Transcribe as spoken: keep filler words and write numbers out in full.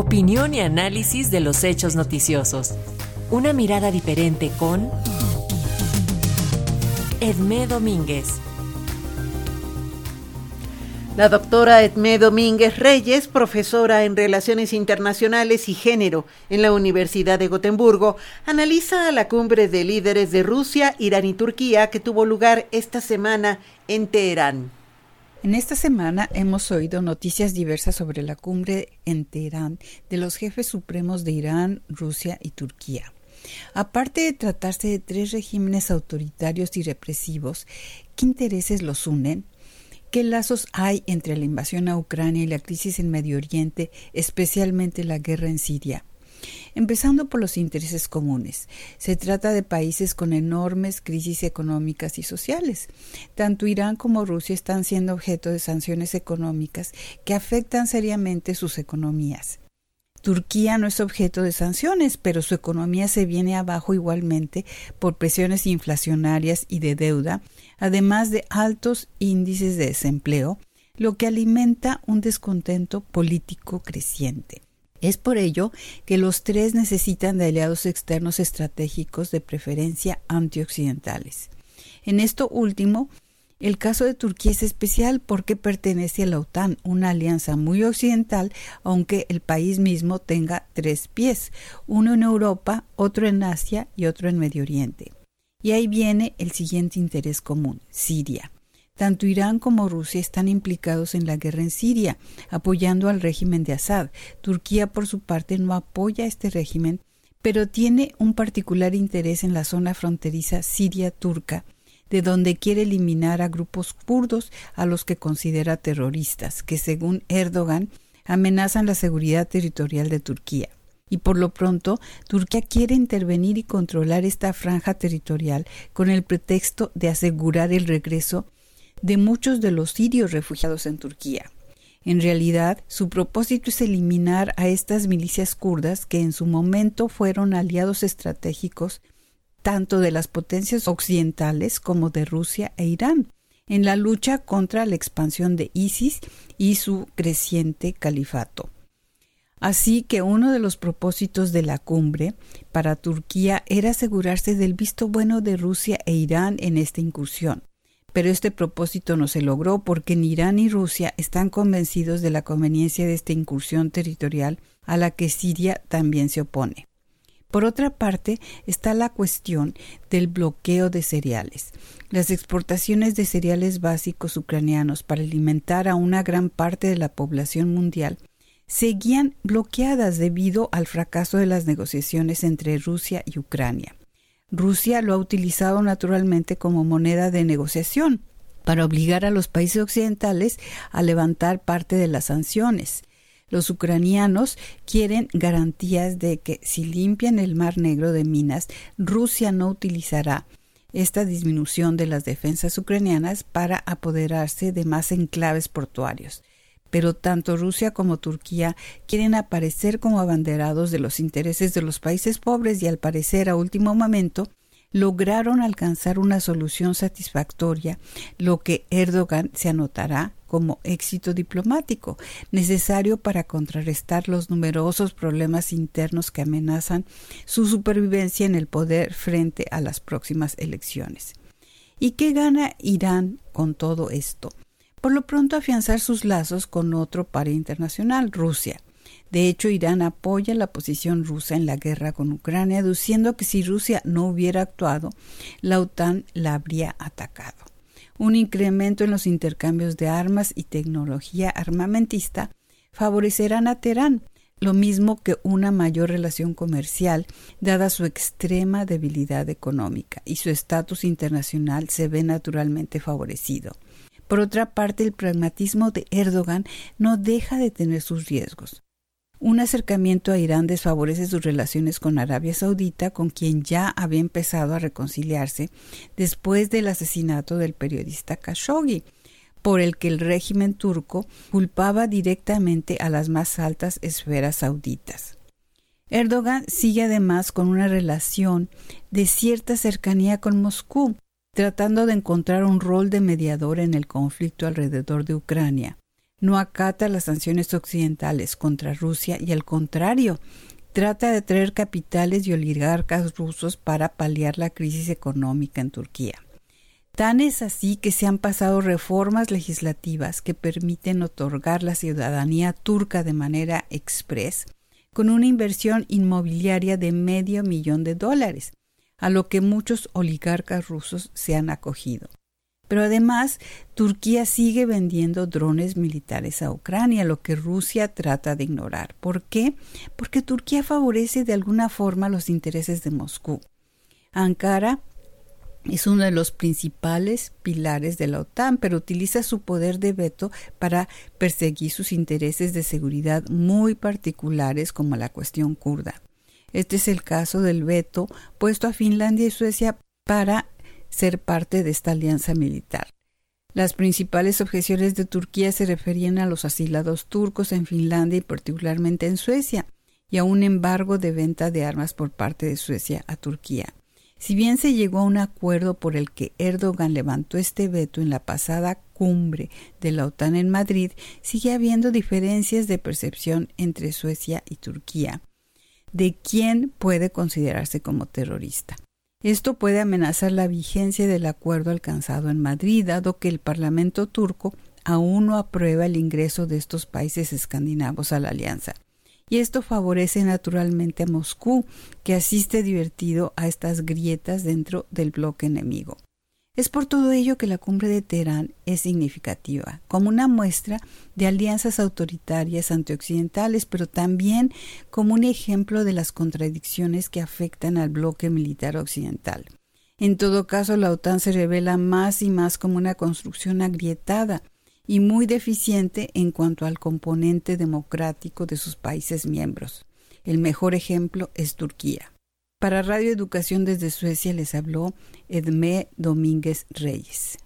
Opinión y análisis de los hechos noticiosos. Una mirada diferente con Edmé Domínguez. La doctora Edmé Domínguez Reyes, profesora en Relaciones Internacionales y Género en la Universidad de Gotemburgo, analiza la cumbre de líderes de Rusia, Irán y Turquía que tuvo lugar esta semana en Teherán. En esta semana hemos oído noticias diversas sobre la cumbre en Teherán de los jefes supremos de Irán, Rusia y Turquía. Aparte de tratarse de tres regímenes autoritarios y represivos, ¿qué intereses los unen? ¿Qué lazos hay entre la invasión a Ucrania y la crisis en Medio Oriente, especialmente la guerra en Siria? Empezando por los intereses comunes. Se trata de países con enormes crisis económicas y sociales. Tanto Irán como Rusia están siendo objeto de sanciones económicas que afectan seriamente sus economías. Turquía no es objeto de sanciones, pero su economía se viene abajo igualmente por presiones inflacionarias y de deuda, además de altos índices de desempleo, lo que alimenta un descontento político creciente. Es por ello que los tres necesitan de aliados externos estratégicos, de preferencia antioccidentales. En esto último, el caso de Turquía es especial porque pertenece a la OTAN, una alianza muy occidental, aunque el país mismo tenga tres pies, uno en Europa, otro en Asia y otro en Medio Oriente. Y ahí viene el siguiente interés común, Siria. Tanto Irán como Rusia están implicados en la guerra en Siria, apoyando al régimen de Assad. Turquía, por su parte, no apoya este régimen, pero tiene un particular interés en la zona fronteriza siria-turca, de donde quiere eliminar a grupos kurdos a los que considera terroristas, que según Erdogan amenazan la seguridad territorial de Turquía. Y por lo pronto, Turquía quiere intervenir y controlar esta franja territorial con el pretexto de asegurar el regreso de muchos de los sirios refugiados en Turquía. En realidad, su propósito es eliminar a estas milicias kurdas que en su momento fueron aliados estratégicos tanto de las potencias occidentales como de Rusia e Irán, en la lucha contra la expansión de ISIS y su creciente califato. Así que uno de los propósitos de la cumbre para Turquía era asegurarse del visto bueno de Rusia e Irán en esta incursión. Pero este propósito no se logró porque ni Irán ni Rusia están convencidos de la conveniencia de esta incursión territorial a la que Siria también se opone. Por otra parte, está la cuestión del bloqueo de cereales. Las exportaciones de cereales básicos ucranianos para alimentar a una gran parte de la población mundial seguían bloqueadas debido al fracaso de las negociaciones entre Rusia y Ucrania. Rusia lo ha utilizado naturalmente como moneda de negociación para obligar a los países occidentales a levantar parte de las sanciones. Los ucranianos quieren garantías de que si limpian el Mar Negro de minas, Rusia no utilizará esta disminución de las defensas ucranianas para apoderarse de más enclaves portuarios. Pero tanto Rusia como Turquía quieren aparecer como abanderados de los intereses de los países pobres y al parecer a último momento lograron alcanzar una solución satisfactoria, lo que Erdogan se anotará como éxito diplomático, necesario para contrarrestar los numerosos problemas internos que amenazan su supervivencia en el poder frente a las próximas elecciones. ¿Y qué gana Irán con todo esto? Por lo pronto afianzar sus lazos con otro par internacional, Rusia. De hecho, Irán apoya la posición rusa en la guerra con Ucrania, aduciendo que si Rusia no hubiera actuado, la OTAN la habría atacado. Un incremento en los intercambios de armas y tecnología armamentista favorecerán a Teherán, lo mismo que una mayor relación comercial, dada su extrema debilidad económica, y su estatus internacional se ve naturalmente favorecido. Por otra parte, el pragmatismo de Erdogan no deja de tener sus riesgos. Un acercamiento a Irán desfavorece sus relaciones con Arabia Saudita, con quien ya había empezado a reconciliarse después del asesinato del periodista Khashoggi, por el que el régimen turco culpaba directamente a las más altas esferas sauditas. Erdogan sigue además con una relación de cierta cercanía con Moscú, tratando de encontrar un rol de mediador en el conflicto alrededor de Ucrania, no acata las sanciones occidentales contra Rusia y, al contrario, trata de traer capitales y oligarcas rusos para paliar la crisis económica en Turquía. Tan es así que se han pasado reformas legislativas que permiten otorgar la ciudadanía turca de manera express, con una inversión inmobiliaria de medio millón de dólares, a lo que muchos oligarcas rusos se han acogido. Pero además, Turquía sigue vendiendo drones militares a Ucrania, lo que Rusia trata de ignorar. ¿Por qué? Porque Turquía favorece de alguna forma los intereses de Moscú. Ankara es uno de los principales pilares de la OTAN, pero utiliza su poder de veto para perseguir sus intereses de seguridad muy particulares, como la cuestión kurda. Este es el caso del veto puesto a Finlandia y Suecia para ser parte de esta alianza militar. Las principales objeciones de Turquía se referían a los asilados turcos en Finlandia y particularmente en Suecia, y a un embargo de venta de armas por parte de Suecia a Turquía. Si bien se llegó a un acuerdo por el que Erdogan levantó este veto en la pasada cumbre de la OTAN en Madrid, sigue habiendo diferencias de percepción entre Suecia y Turquía de quién puede considerarse como terrorista. Esto puede amenazar la vigencia del acuerdo alcanzado en Madrid, dado que el Parlamento turco aún no aprueba el ingreso de estos países escandinavos a la alianza. Y esto favorece naturalmente a Moscú, que asiste divertido a estas grietas dentro del bloque enemigo. Es por todo ello que la cumbre de Teherán es significativa, como una muestra de alianzas autoritarias antioccidentales, pero también como un ejemplo de las contradicciones que afectan al bloque militar occidental. En todo caso, la OTAN se revela más y más como una construcción agrietada y muy deficiente en cuanto al componente democrático de sus países miembros. El mejor ejemplo es Turquía. Para Radio Educación desde Suecia les habló Edmé Domínguez Reyes.